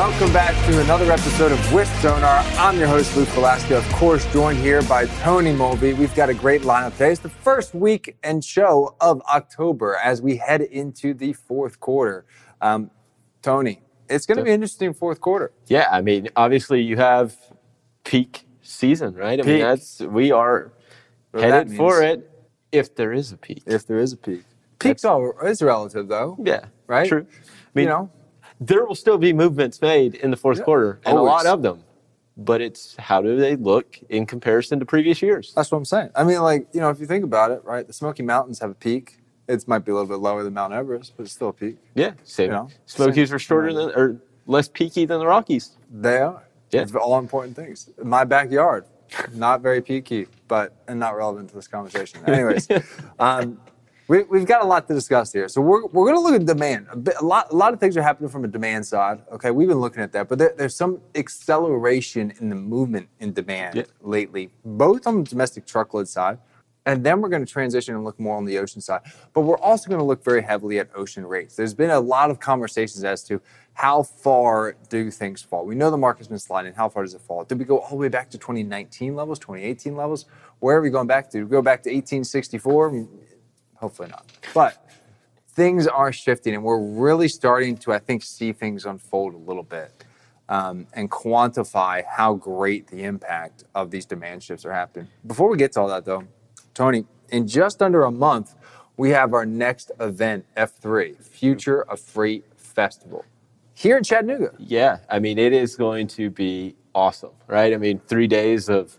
Welcome back to another episode of With Sonar. I'm your host, Luke Falasca, of course, joined here by Tony Mulvey. We've got a great lineup today. It's the first week and show of October as we head into the fourth quarter. Tony, it's going to be an interesting fourth quarter. Yeah, I mean, obviously you have peak season, right? I mean, we are headed for it if there is a peak. If there is a peak. Peak's all is relative, though. Yeah, right? True. I mean, you know, there will still be movements made in the fourth quarter, and a lot of them. But it's how do they look in comparison to previous years? That's what I'm saying. I mean, like, you know, if you think about it, right, the Smoky Mountains have a peak. It might be a little bit lower than Mount Everest, but it's still a peak. Yeah, same. You know, Smokies are shorter than, or less peaky than the Rockies. They are. Yeah. It's all important things. My backyard, not very peaky, but and not relevant to this conversation. Anyways, We've got a lot to discuss here. So we're going to look at demand. A lot of things are happening from a demand side. Okay, we've been looking at that. But there's some acceleration in the movement in demand lately, both on the domestic truckload side. And then we're going to transition and look more on the ocean side. But we're also going to look very heavily at ocean rates. There's been a lot of conversations as to how far do things fall. We know the market's been sliding. How far does it fall? Did we go all the way back to 2019 levels, 2018 levels? Where are we going back to? Did we go back to 1864? Hopefully not. But things are shifting, and we're really starting to, I think, see things unfold a little bit and quantify how great the impact of these demand shifts are happening. Before we get to all that, though, Tony, in just under a month, we have our next event, F3, Future of Freight Festival, here in Chattanooga. Yeah, I mean, it is going to be awesome, right? I mean, 3 days of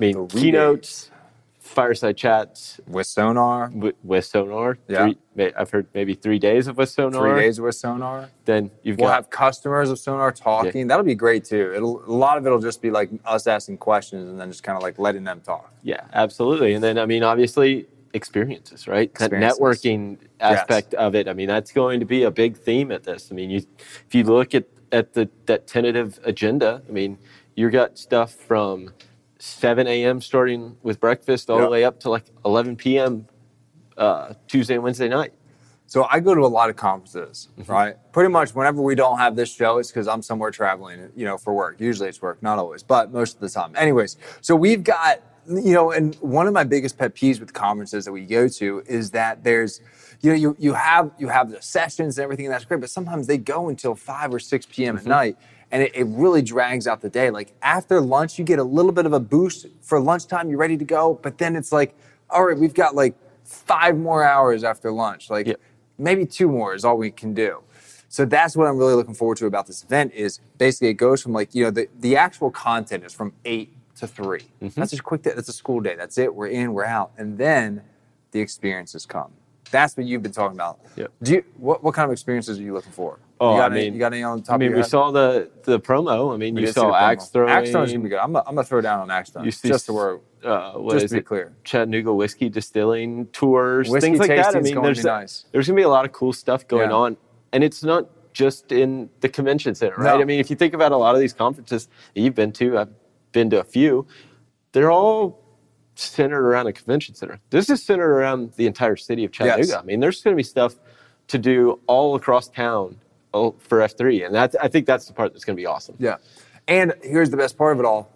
keynotes. Fireside chats. With Sonar. Yeah. I've heard maybe 3 days of WithSONAR. 3 days of WithSONAR. Then we'll have customers of Sonar talking. Yeah. That'll be great too. A lot of it'll just be like us asking questions and then just kind of like letting them talk. Yeah, absolutely. And then, I mean, obviously experiences, right? That networking aspect of it. I mean, that's going to be a big theme at this. I mean, if you look at that tentative agenda, I mean, you got stuff from 7 a.m. starting with breakfast all the way up to like 11 p.m. Tuesday and Wednesday night. So I go to a lot of conferences, right? Pretty much whenever we don't have this show, it's because I'm somewhere traveling, you know, for work. Usually it's work, not always, but most of the time. Anyways, so we've got, you know, and one of my biggest pet peeves with conferences that we go to is that there's, you know, you have the sessions and everything, and that's great, but sometimes they go until 5 or 6 p.m. at night. And it really drags out the day. Like after lunch, you get a little bit of a boost for lunchtime. You're ready to go. But then it's like, all right, we've got like 5 more hours after lunch. Like maybe 2 more is all we can do. So that's what I'm really looking forward to about this event is basically it goes from like, you know, the actual content is from 8 to 3. That's just quick. That's a school day. That's it. We're in, we're out. And then the experiences come. That's what you've been talking about. Yep. What kind of experiences are you looking for? Oh, you got any on the top of your head? I mean, we saw the promo. I mean, you saw axe throwing. Axe throwing is going to be good. I'm going to throw down on axe throwing. Just to be clear. Chattanooga whiskey distilling tours, things like that. I mean, there's going to be a lot of cool stuff going on. And it's not just in the convention center, right? No. I mean, if you think about a lot of these conferences that you've been to, I've been to a few, they're all centered around a convention center. This is centered around the entire city of Chattanooga. Yes. I mean, there's going to be stuff to do all across town for F3, and I think that's the part that's going to be awesome. Yeah, and here's the best part of it all.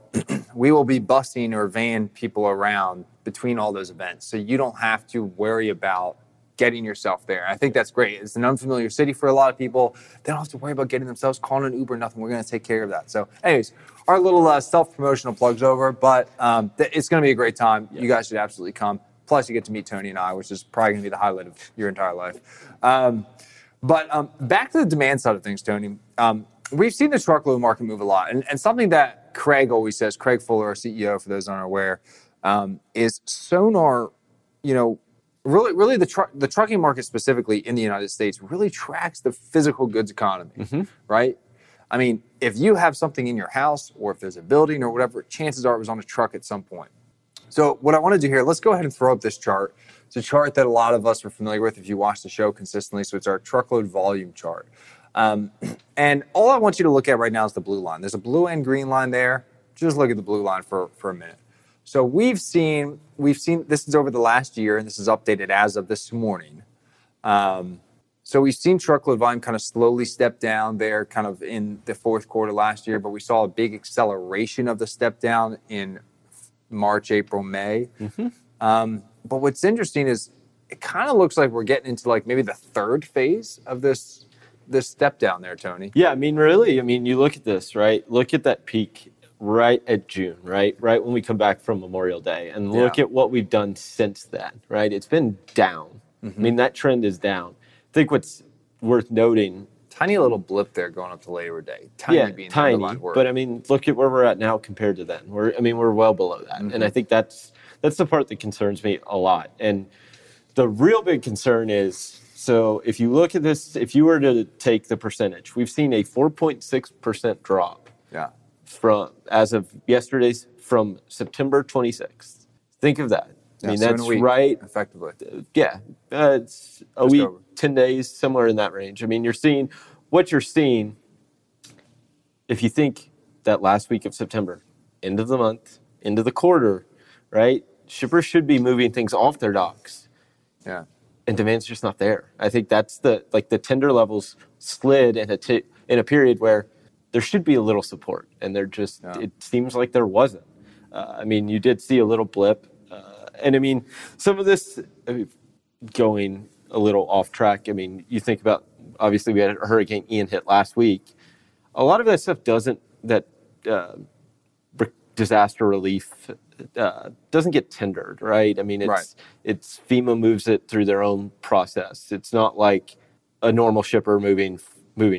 We will be busing or van people around between all those events, so you don't have to worry about getting yourself there. I think that's great. It's an unfamiliar city for a lot of people. They don't have to worry about getting themselves, calling an Uber, nothing. We're going to take care of that. So anyways, our little self-promotional plug's over, but it's going to be a great time. Yeah. You guys should absolutely come. Plus, you get to meet Tony and I, which is probably going to be the highlight of your entire life. But back to the demand side of things, Tony. We've seen the truckload market move a lot. And something that Craig always says, Craig Fuller, our CEO, for those unaware, is Sonar, you know, Really, the trucking market specifically in the United States really tracks the physical goods economy, right? I mean, if you have something in your house or if there's a building or whatever, chances are it was on a truck at some point. So what I want to do here, let's go ahead and throw up this chart. It's a chart that a lot of us are familiar with if you watch the show consistently. So it's our truckload volume chart. And all I want you to look at right now is the blue line. There's a blue and green line there. Just look at the blue line for a minute. So we've seen this is over the last year, and this is updated as of this morning. So we've seen truckload volume kind of slowly step down there kind of in the fourth quarter last year, but we saw a big acceleration of the step down in March, April, May. Mm-hmm. But what's interesting is it kind of looks like we're getting into like maybe the third phase of this step down there, Tony. Yeah, I mean, really, I mean, you look at this, right? Look at that peak right at June, right? Right when we come back from Memorial Day, and look at what we've done since then, right? It's been down. Mm-hmm. I mean, that trend is down. I think what's worth noting, tiny little blip there going up to Labor Day. Tiny being the word. But I mean, look at where we're at now compared to then. We're well below that. Mm-hmm. And I think that's the part that concerns me a lot. And the real big concern is, so if you look at this, if you were to take the percentage, we've seen a 4.6% drop. Yeah. From as of yesterday's from September 26th. Think of that. I mean, that's week, right. Effectively. Yeah. It's a just week, over 10 days, somewhere in that range. I mean, you're seeing, if you think that last week of September, end of the month, end of the quarter, right? Shippers should be moving things off their docks. Yeah. And demand's just not there. I think that's the tender levels slid in a period where there should be a little support. And they're just, It seems like there wasn't. I mean, you did see a little blip. And I mean, some of this, going a little off track, I mean, you think about, obviously we had Hurricane Ian hit last week. A lot of that stuff disaster relief doesn't get tendered, right? I mean, it's FEMA moves it through their own process. It's not like a normal shipper moving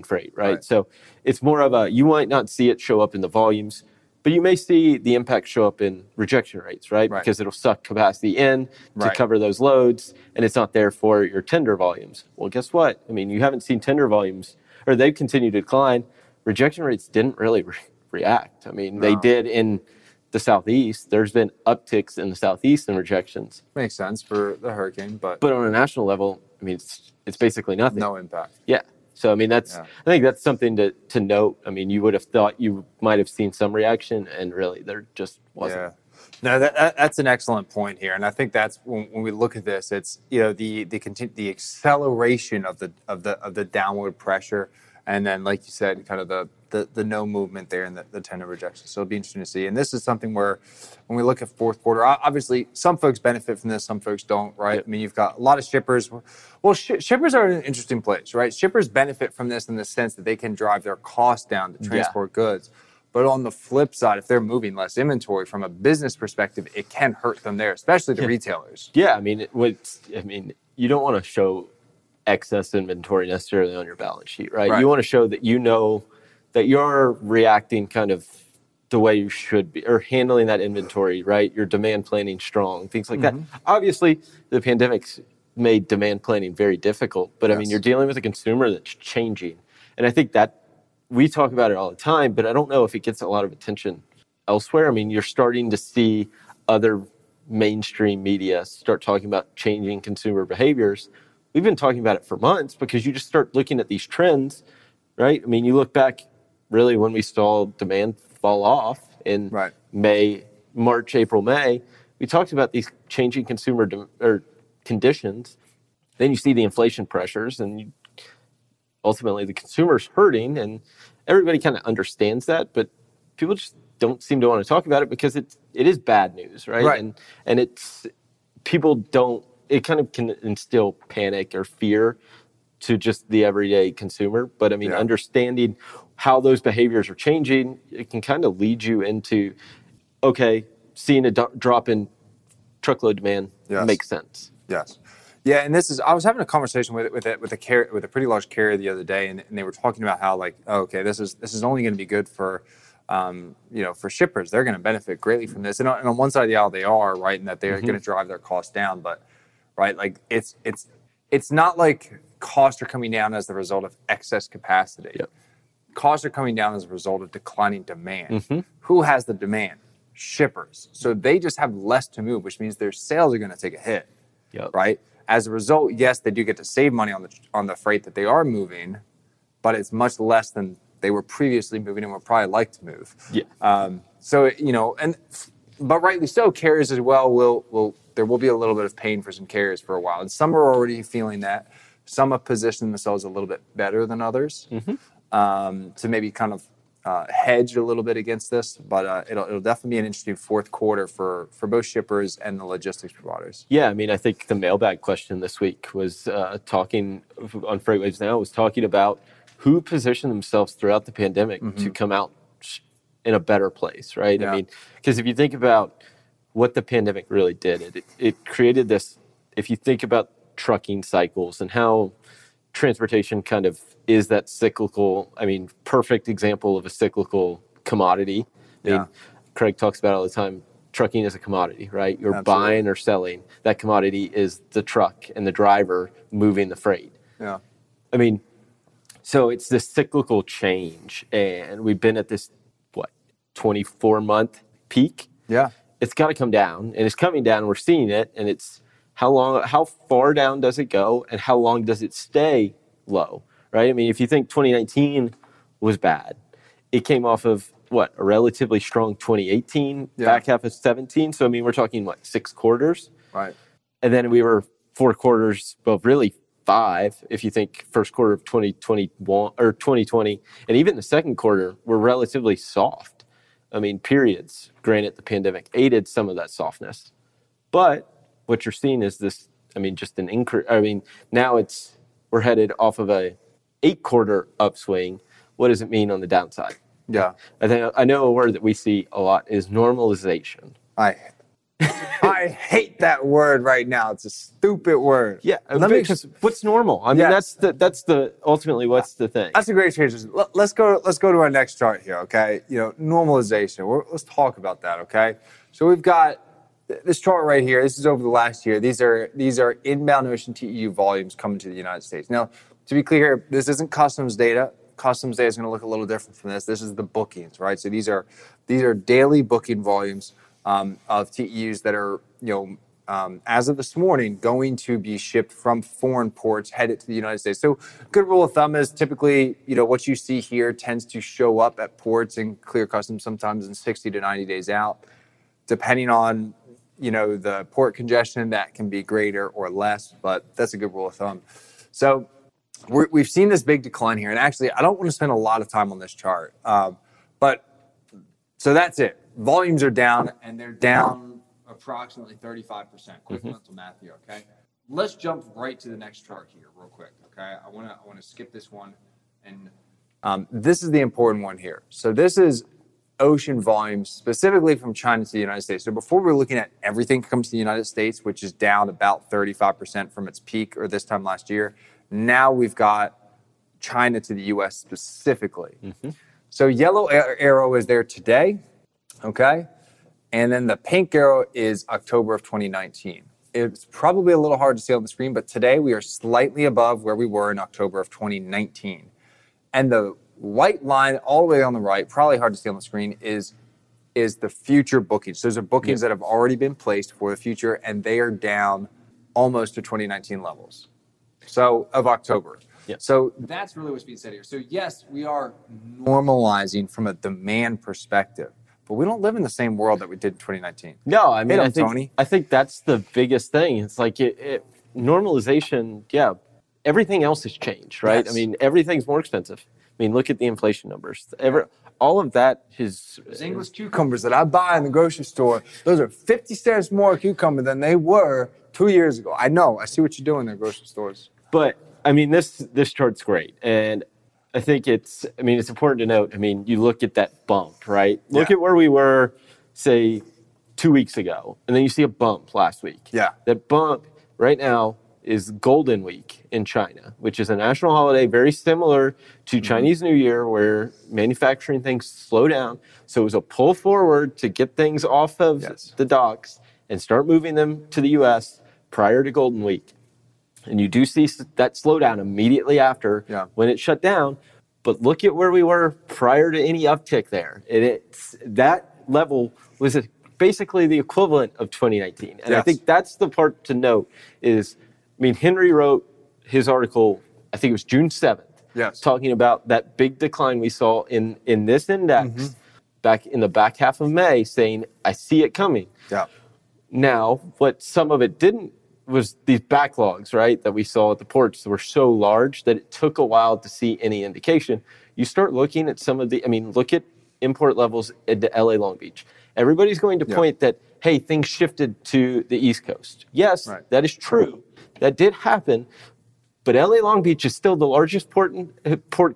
freight, right? So it's more of you might not see it show up in the volumes, but you may see the impact show up in rejection rates, right? Because it'll suck capacity in to cover those loads, and it's not there for your tender volumes. Well, guess what? I mean, you haven't seen tender volumes, or they've continued to decline. Rejection rates didn't really react. I mean, They did in the Southeast. There's been upticks in the Southeast in rejections. Makes sense for the hurricane, but on a national level, I mean, it's basically nothing. No impact. Yeah. So, I mean, I think that's something to note. I mean, you would have thought you might have seen some reaction, and really there just wasn't. Yeah. No, that's an excellent point here. And I think that's when we look at this, it's, you know, the acceleration of the downward pressure. And then, like you said, kind of the no movement there and the tender rejection. So it'll be interesting to see. And this is something where when we look at fourth quarter, obviously some folks benefit from this, some folks don't, right? Yep. I mean, you've got a lot of shippers. Well, shippers are in an interesting place, right? Shippers benefit from this in the sense that they can drive their costs down to transport goods. But on the flip side, if they're moving less inventory from a business perspective, it can hurt them there, especially the retailers. Yeah, I mean, you don't want to show excess inventory necessarily on your balance sheet, right? You want to show that you know that you're reacting kind of the way you should be, or handling that inventory, right? Your demand planning strong, things like that. Obviously, the pandemic's made demand planning very difficult, but I mean, you're dealing with a consumer that's changing. And I think that we talk about it all the time, but I don't know if it gets a lot of attention elsewhere. I mean, you're starting to see other mainstream media start talking about changing consumer behaviors. We've been talking about it for months because you just start looking at these trends, right? I mean, you look back really when we saw demand fall off in March, April, May, we talked about these changing consumer conditions. Then you see the inflation pressures and ultimately the consumer's hurting, and everybody kind of understands that, but people just don't seem to want to talk about it because it is bad news, right? And it's, people don't, it kind of can instill panic or fear to just the everyday consumer. But I mean, understanding how those behaviors are changing, it can kind of lead you into, okay, seeing a drop in truckload demand makes sense. Yes. Yeah, and this is, I was having a conversation with a pretty large carrier the other day, and they were talking about how, like, oh, okay, this is only going to be good for, for shippers. They're going to benefit greatly from this. And on one side of the aisle, they are, right, in that they're going to drive their costs down, but right? Like it's not like costs are coming down as the result of excess capacity. Yep. Costs are coming down as a result of declining demand. Mm-hmm. Who has the demand? Shippers. So they just have less to move, which means their sales are going to take a hit, right? As a result, yes, they do get to save money on the freight that they are moving, but it's much less than they were previously moving and would probably like to move. Yeah. But rightly so, carriers as well will there will be a little bit of pain for some carriers for a while. And some are already feeling that. Some have positioned themselves a little bit better than others to maybe kind of hedge a little bit against this, but it'll definitely be an interesting fourth quarter for both shippers and the logistics providers. Yeah, I mean, I think the mailbag question this week was talking on FreightWaves Now, was talking about who positioned themselves throughout the pandemic to come out in a better place, right? Yeah. I mean, because if you think about what the pandemic really did, it created this, if you think about trucking cycles and how transportation kind of is that cyclical, I mean, perfect example of a cyclical commodity. I mean, Craig talks about all the time, trucking is a commodity, right? You're buying or selling. That commodity is the truck and the driver moving the freight. Yeah. I mean, so it's this cyclical change, and we've been at this, 24-month peak? Yeah. It's got to come down, and it's coming down. We're seeing it, and it's how far down does it go, and how long does it stay low? Right? I mean, if you think 2019 was bad, it came off of, a relatively strong 2018, back half of 17. So, I mean, we're talking, 6 quarters? Right. And then we were 4 quarters, well, really 5, if you think first quarter of 2021 or 2020. And even the second quarter were relatively soft. I mean, periods. Granted, the pandemic aided some of that softness. But what you're seeing is this, just an increase. I mean, now we're headed off of a 8-quarter upswing. What does it mean on the downside? Yeah. I know a word that we see a lot is normalization. I hate that word right now. It's a stupid word. Yeah. What's normal? That's ultimately what's the thing. That's a great transition. Let's go to our next chart here, okay? Normalization. Let's talk about that, okay? So we've got this chart right here. This is over the last year. These are inbound ocean TEU volumes coming to the United States. Now, to be clear, this isn't customs data. Customs data is going to look a little different from this. This is the bookings, right? So these are daily booking volumes of TEUs that are, as of this morning, going to be shipped from foreign ports headed to the United States. So good rule of thumb is typically, what you see here tends to show up at ports and clear customs sometimes in 60 to 90 days out, depending on, the port congestion that can be greater or less, but that's a good rule of thumb. So we've seen this big decline here. And actually, I don't want to spend a lot of time on this chart, but so that's it. Volumes are down, and they're down approximately 35%. Quick mental math here, okay? Let's jump right to the next chart here real quick, okay? I want to skip this one, and this is the important one here. So this is ocean volumes specifically from China to the United States. So before we're looking at everything that comes to the United States, which is down about 35% from its peak or this time last year, now we've got China to the US specifically. So yellow arrow is there today. Okay, and then the pink arrow is October of 2019. It's probably a little hard to see on the screen, but today we are slightly above where we were in October of 2019. And the white line all the way on the right, probably hard to see on the screen, is the future bookings. So those are bookings that have already been placed for the future, and they are down almost to 2019 levels. So of October. Yeah. So that's really what's being said here. So yes, we are normalizing from a demand perspective. But we don't live in the same world that we did in 2019. No, I mean, I think that's the biggest thing. It's like normalization, everything else has changed, right? Yes. I mean, everything's more expensive. I mean, look at the inflation numbers. All of that is... Those English cucumbers that I buy in the grocery store, those are 50 cents more a cucumber than they were 2 years ago. I know. I see what you're doing in the grocery stores. But, I mean, this chart's great. And I think it's important to note, you look at that bump, right? Look at where we were, say, 2 weeks ago, and then you see a bump last week. Yeah. That bump right now is Golden Week in China, which is a national holiday very similar to Chinese New Year, where manufacturing things slow down. So it was a pull forward to get things off of the docks and start moving them to the U.S. prior to Golden Week. And you do see that slowdown immediately after when it shut down. But look at where we were prior to any uptick there. That level was basically the equivalent of 2019. And I think that's the part to note is, Henry wrote his article, I think it was June 7th, talking about that big decline we saw in this index back in the back half of May, saying, I see it coming. Yeah. Now, what some of it didn't was these backlogs, right, that we saw at the ports were so large that it took a while to see any indication. You start looking at some of the, I mean, look at import levels into LA Long Beach. Everybody's going to point that, hey, things shifted to the East Coast. Yes, that is true. That did happen. But LA Long Beach is still the largest port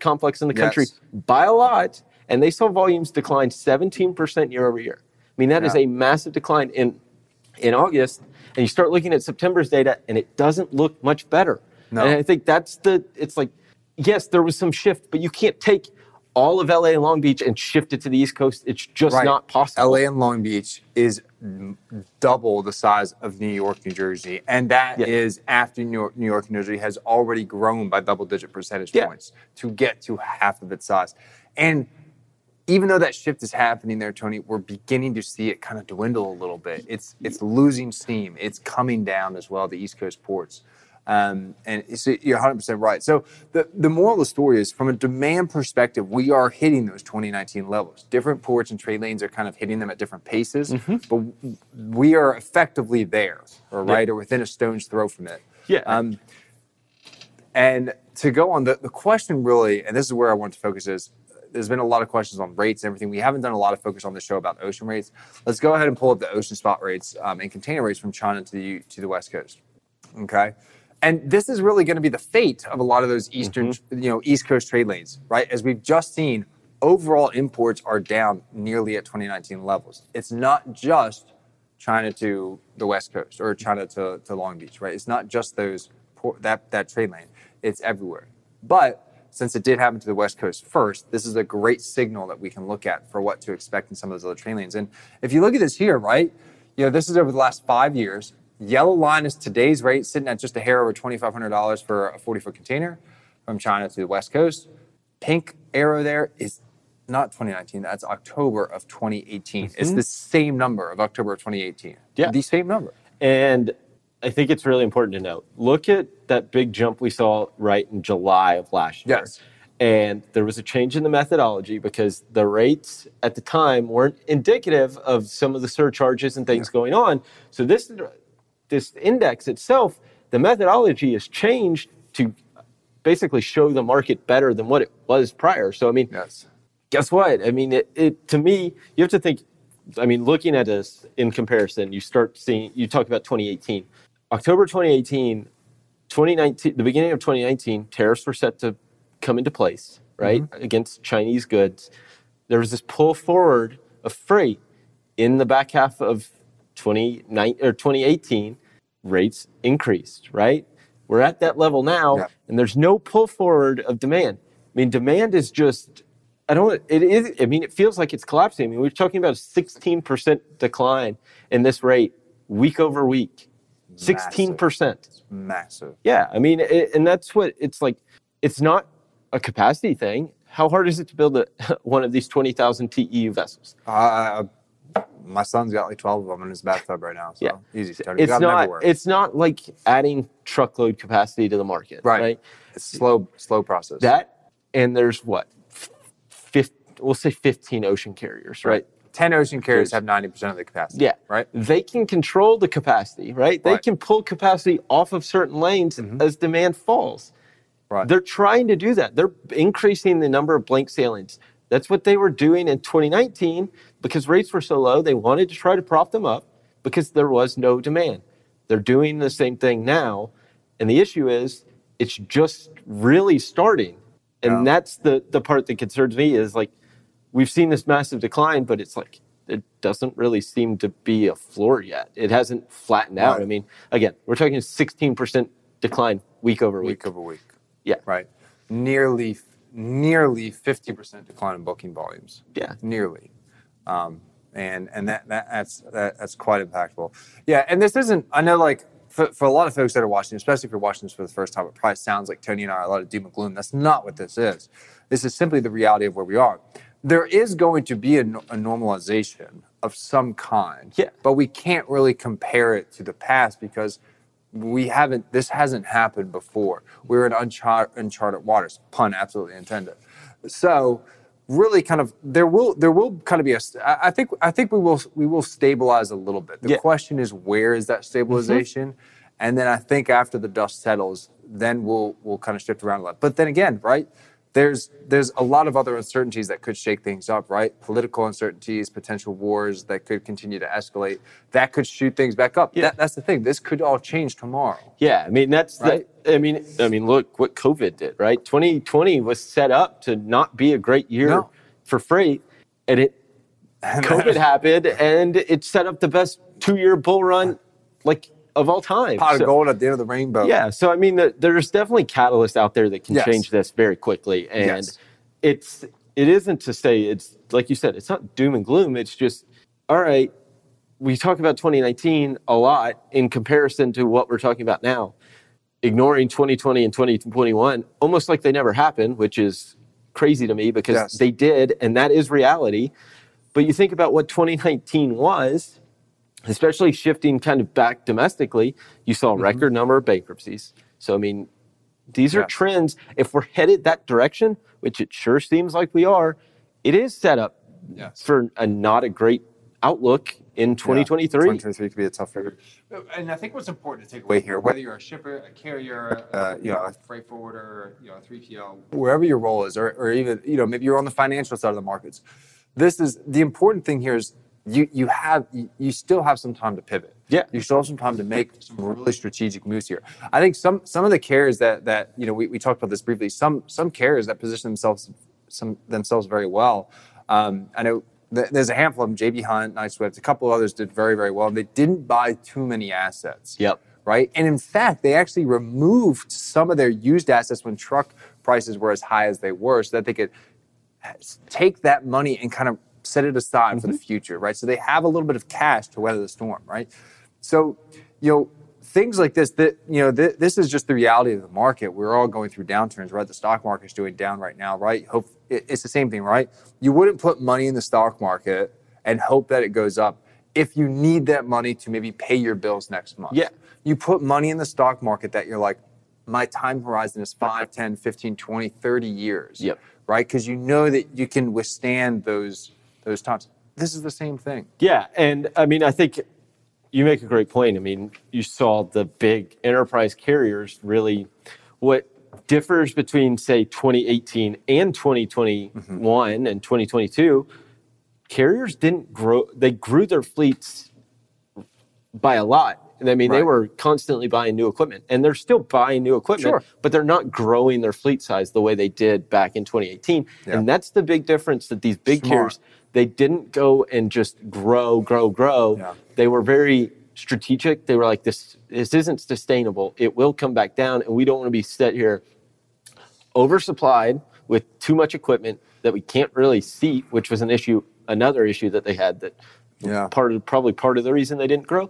complex in the country by a lot. And they saw volumes decline 17% year over year. I mean, that is a massive decline in August. And you start looking at September's data, and it doesn't look much better. No. And I think that's the, it's like, yes, there was some shift, but you can't take all of LA and Long Beach and shift it to the East Coast. It's just not possible. LA and Long Beach is double the size of New York, New Jersey. And that is after New York, New Jersey has already grown by double-digit percentage points to get to half of its size. And even though that shift is happening there, Tony, we're beginning to see it kind of dwindle a little bit. It's losing steam. It's coming down as well, the East Coast ports. And so you're 100% right. So the moral of the story is, from a demand perspective, we are hitting those 2019 levels. Different ports and trade lanes are kind of hitting them at different paces, but we are effectively there, or or within a stone's throw from it. Yeah. And to go on, the question really, and this is where I want to focus is, there's been a lot of questions on rates and everything. We haven't done a lot of focus on the show about ocean rates. Let's go ahead and pull up the ocean spot rates and container rates from China to the West Coast. Okay. And this is really going to be the fate of a lot of those eastern, East Coast trade lanes, right? As we've just seen, overall imports are down nearly at 2019 levels. It's not just China to the West Coast or China to Long Beach, right? It's not just those that trade lane. It's everywhere. But since it did happen to the West Coast first, this is a great signal that we can look at for what to expect in some of those other train lanes. And if you look at this here, right, you know, this is over the last 5 years. Yellow line is today's rate, sitting at just a hair over $2,500 for a 40-foot container from China to the West Coast. Pink arrow there is not 2019. That's October of 2018. Mm-hmm. It's the same number of October of 2018. Yeah. The same number. And I think it's really important to note. Look at that big jump we saw right in July of last year. Yes. And there was a change in the methodology because the rates at the time weren't indicative of some of the surcharges and things going on. So this index itself, the methodology has changed to basically show the market better than what it was prior. So, I mean, guess what? I mean, it to me, you have to think, I mean, looking at this in comparison, you talk about 2018. October 2018, 2019, the beginning of 2019, tariffs were set to come into place, right, against Chinese goods. There was this pull forward of freight in the back half of 2018. Rates increased, right? We're at that level now, and there's no pull forward of demand. I mean, demand is just... it feels like it's collapsing. I mean, we're talking about a 16% decline in this rate week over week. 16%. Massive. It's massive. Yeah. I mean, and that's what it's like. It's not a capacity thing. How hard is it to build one of these 20,000 TEU vessels? My son's got like 12 of them in his bathtub right now. So easy to it's not. It's not like adding truckload capacity to the market. Right. It's slow process. That, and there's what? We'll say 15 ocean carriers, right? 10 ocean carriers have 90% of the capacity, right? They can control the capacity, right? They can pull capacity off of certain lanes as demand falls. Right. They're trying to do that. They're increasing the number of blank sailings. That's what they were doing in 2019 because rates were so low. They wanted to try to prop them up because there was no demand. They're doing the same thing now. And the issue is it's just really starting. And that's the part that concerns me is like, we've seen this massive decline, but it's like it doesn't really seem to be a floor yet. It hasn't flattened out. I mean, again, we're talking 16% decline week over week. Week over week. Yeah. Right. Nearly 50% decline in booking volumes. Yeah. Nearly. And that's quite impactful. Yeah. And this isn't, I know, like, for a lot of folks that are watching, especially if you're watching this for the first time, it probably sounds like Tony and I are a lot of doom and gloom. That's not what this is. This is simply the reality of where we are. There is going to be a normalization of some kind, but we can't really compare it to the past because this hasn't happened before. We're in uncharted waters, pun absolutely intended. So really kind of, there will kind of be I think we will stabilize a little bit. The question is, where is that stabilization? And then I think after the dust settles, then we'll kind of shift around a lot. But then again, right, there's a lot of other uncertainties that could shake things up, right? Political uncertainties, potential wars that could continue to escalate. That could shoot things back up. Yeah. That's the thing. This could all change tomorrow. Yeah, I mean, that's right. I mean, look what COVID did, right? 2020 was set up to not be a great year for freight, and COVID happened, and it set up the best 2-year bull run, of all time. Pot of gold at the end of the rainbow. Yeah, so I mean, there's definitely catalysts out there that can change this very quickly, and it isn't to say it's, like you said, it's not doom and gloom. It's just, all right, we talk about 2019 a lot in comparison to what we're talking about now, ignoring 2020 and 2021, almost like they never happened, which is crazy to me because they did, and that is reality. But you think about what 2019 was, especially shifting kind of back domestically, you saw a record number of bankruptcies. So, I mean, these are trends. If we're headed that direction, which it sure seems like we are, it is set up for a not a great outlook in 2023. 2023 could be a tough figure. And I think what's important to take away here, whether you're a shipper, a carrier, a freight forwarder, a 3PL, wherever your role is, or even, maybe you're on the financial side of the markets. This is the important thing here is you still have some time to pivot. Yeah. You still have some time to make some really strategic moves here. I think some of the carriers that we talked about this briefly, some carriers that position themselves very well. I know there's a handful of them, JB Hunt, Knight-Swift, a couple of others did very, very well. They didn't buy too many assets. Yep. Right? And in fact, they actually removed some of their used assets when truck prices were as high as they were so that they could take that money and kind of set it aside for the future, right? So they have a little bit of cash to weather the storm, right? So, things like this, this is just the reality of the market. We're all going through downturns, right? The stock market's doing down right now, right? It's the same thing, right? You wouldn't put money in the stock market and hope that it goes up if you need that money to maybe pay your bills next month. Yeah. You put money in the stock market that you're like, my time horizon is 5, 10, 15, 20, 30 years, right? Because you know that you can withstand those times. This is the same thing. Yeah, and I mean, I think you make a great point. I mean, you saw the big enterprise carriers really. What differs between, say, 2018 and 2021 and 2022, carriers didn't grow. They grew their fleets by a lot. And I mean, they were constantly buying new equipment. And they're still buying new equipment, but they're not growing their fleet size the way they did back in 2018. Yeah. And that's the big difference that these big carriers, they didn't go and just grow. Yeah. They were very strategic. They were like, this isn't sustainable. It will come back down. And we don't want to be set here oversupplied with too much equipment that we can't really see, which was another issue that they had that probably part of the reason they didn't grow.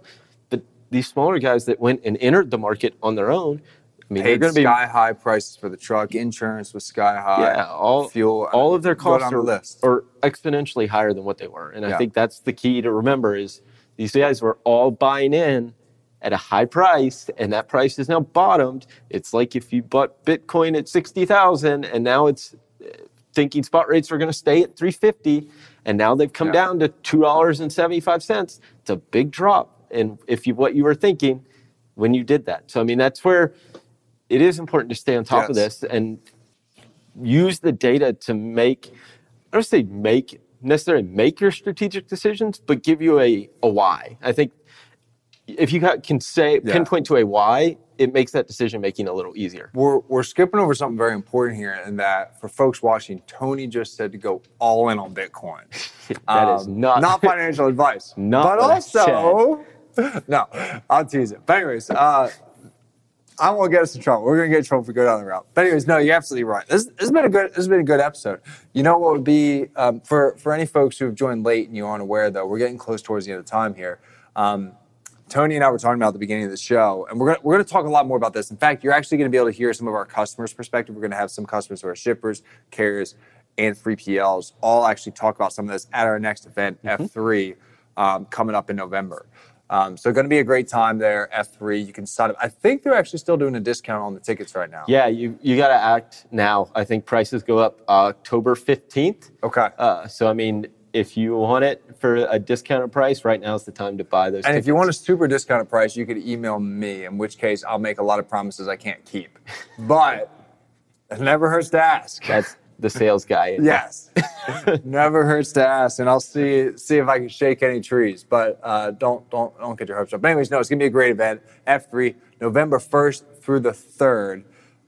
These smaller guys that went and entered the market on their own, I mean, they're going to be sky-high prices for the truck. Insurance was sky-high. Yeah, fuel. All of their costs are exponentially higher than what they were. And I think that's the key to remember is these guys were all buying in at a high price, and that price is now bottomed. It's like if you bought Bitcoin at 60,000, and now it's thinking spot rates are going to stay at 350, and now they've come down to $2.75. It's a big drop. And what you were thinking when you did that. So, I mean, that's where it is important to stay on top of this and use the data to not necessarily make your strategic decisions, but give you a why. I think if you can say pinpoint to a why, it makes that decision-making a little easier. We're skipping over something very important here in that for folks watching, Tony just said to go all in on Bitcoin. That is not financial advice. But also... No, I'll tease it. But anyways, I won't get us in trouble. We're going to get in trouble if we go down the route. But anyways, no, you're absolutely right. This has been a good episode. You know what would be, for any folks who have joined late and you aren't aware, though, we're getting close towards the end of time here. Tony and I were talking about at the beginning of the show, and we're going to talk a lot more about this. In fact, you're actually going to be able to hear some of our customers' perspective. We're going to have some customers who are shippers, carriers, and 3PLs all actually talk about some of this at our next event, F3, coming up in November. So going to be a great time there, F3. You can sign up. I think they're actually still doing a discount on the tickets right now. Yeah, you got to act now. I think prices go up October 15th. Okay. So, I mean, if you want it for a discounted price, right now is the time to buy those tickets. If you want a super discounted price, you could email me, in which case I'll make a lot of promises I can't keep. But it never hurts to ask. That's the sales guy. Yes. Never hurts to ask. And I'll see if I can shake any trees. But don't get your hopes up. But anyways, no, it's going to be a great event. F3, November 1st through the 3rd.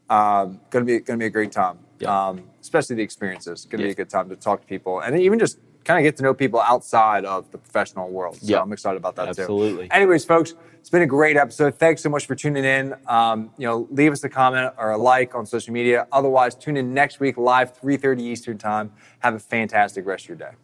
Going to be a great time. Yeah. Especially the experiences. Going to be a good time to talk to people. And even just kind of get to know people outside of the professional world. So I'm excited about that too. Absolutely. Anyways, folks, it's been a great episode. Thanks so much for tuning in. Leave us a comment or a like on social media. Otherwise, tune in next week live, 3:30 Eastern time. Have a fantastic rest of your day.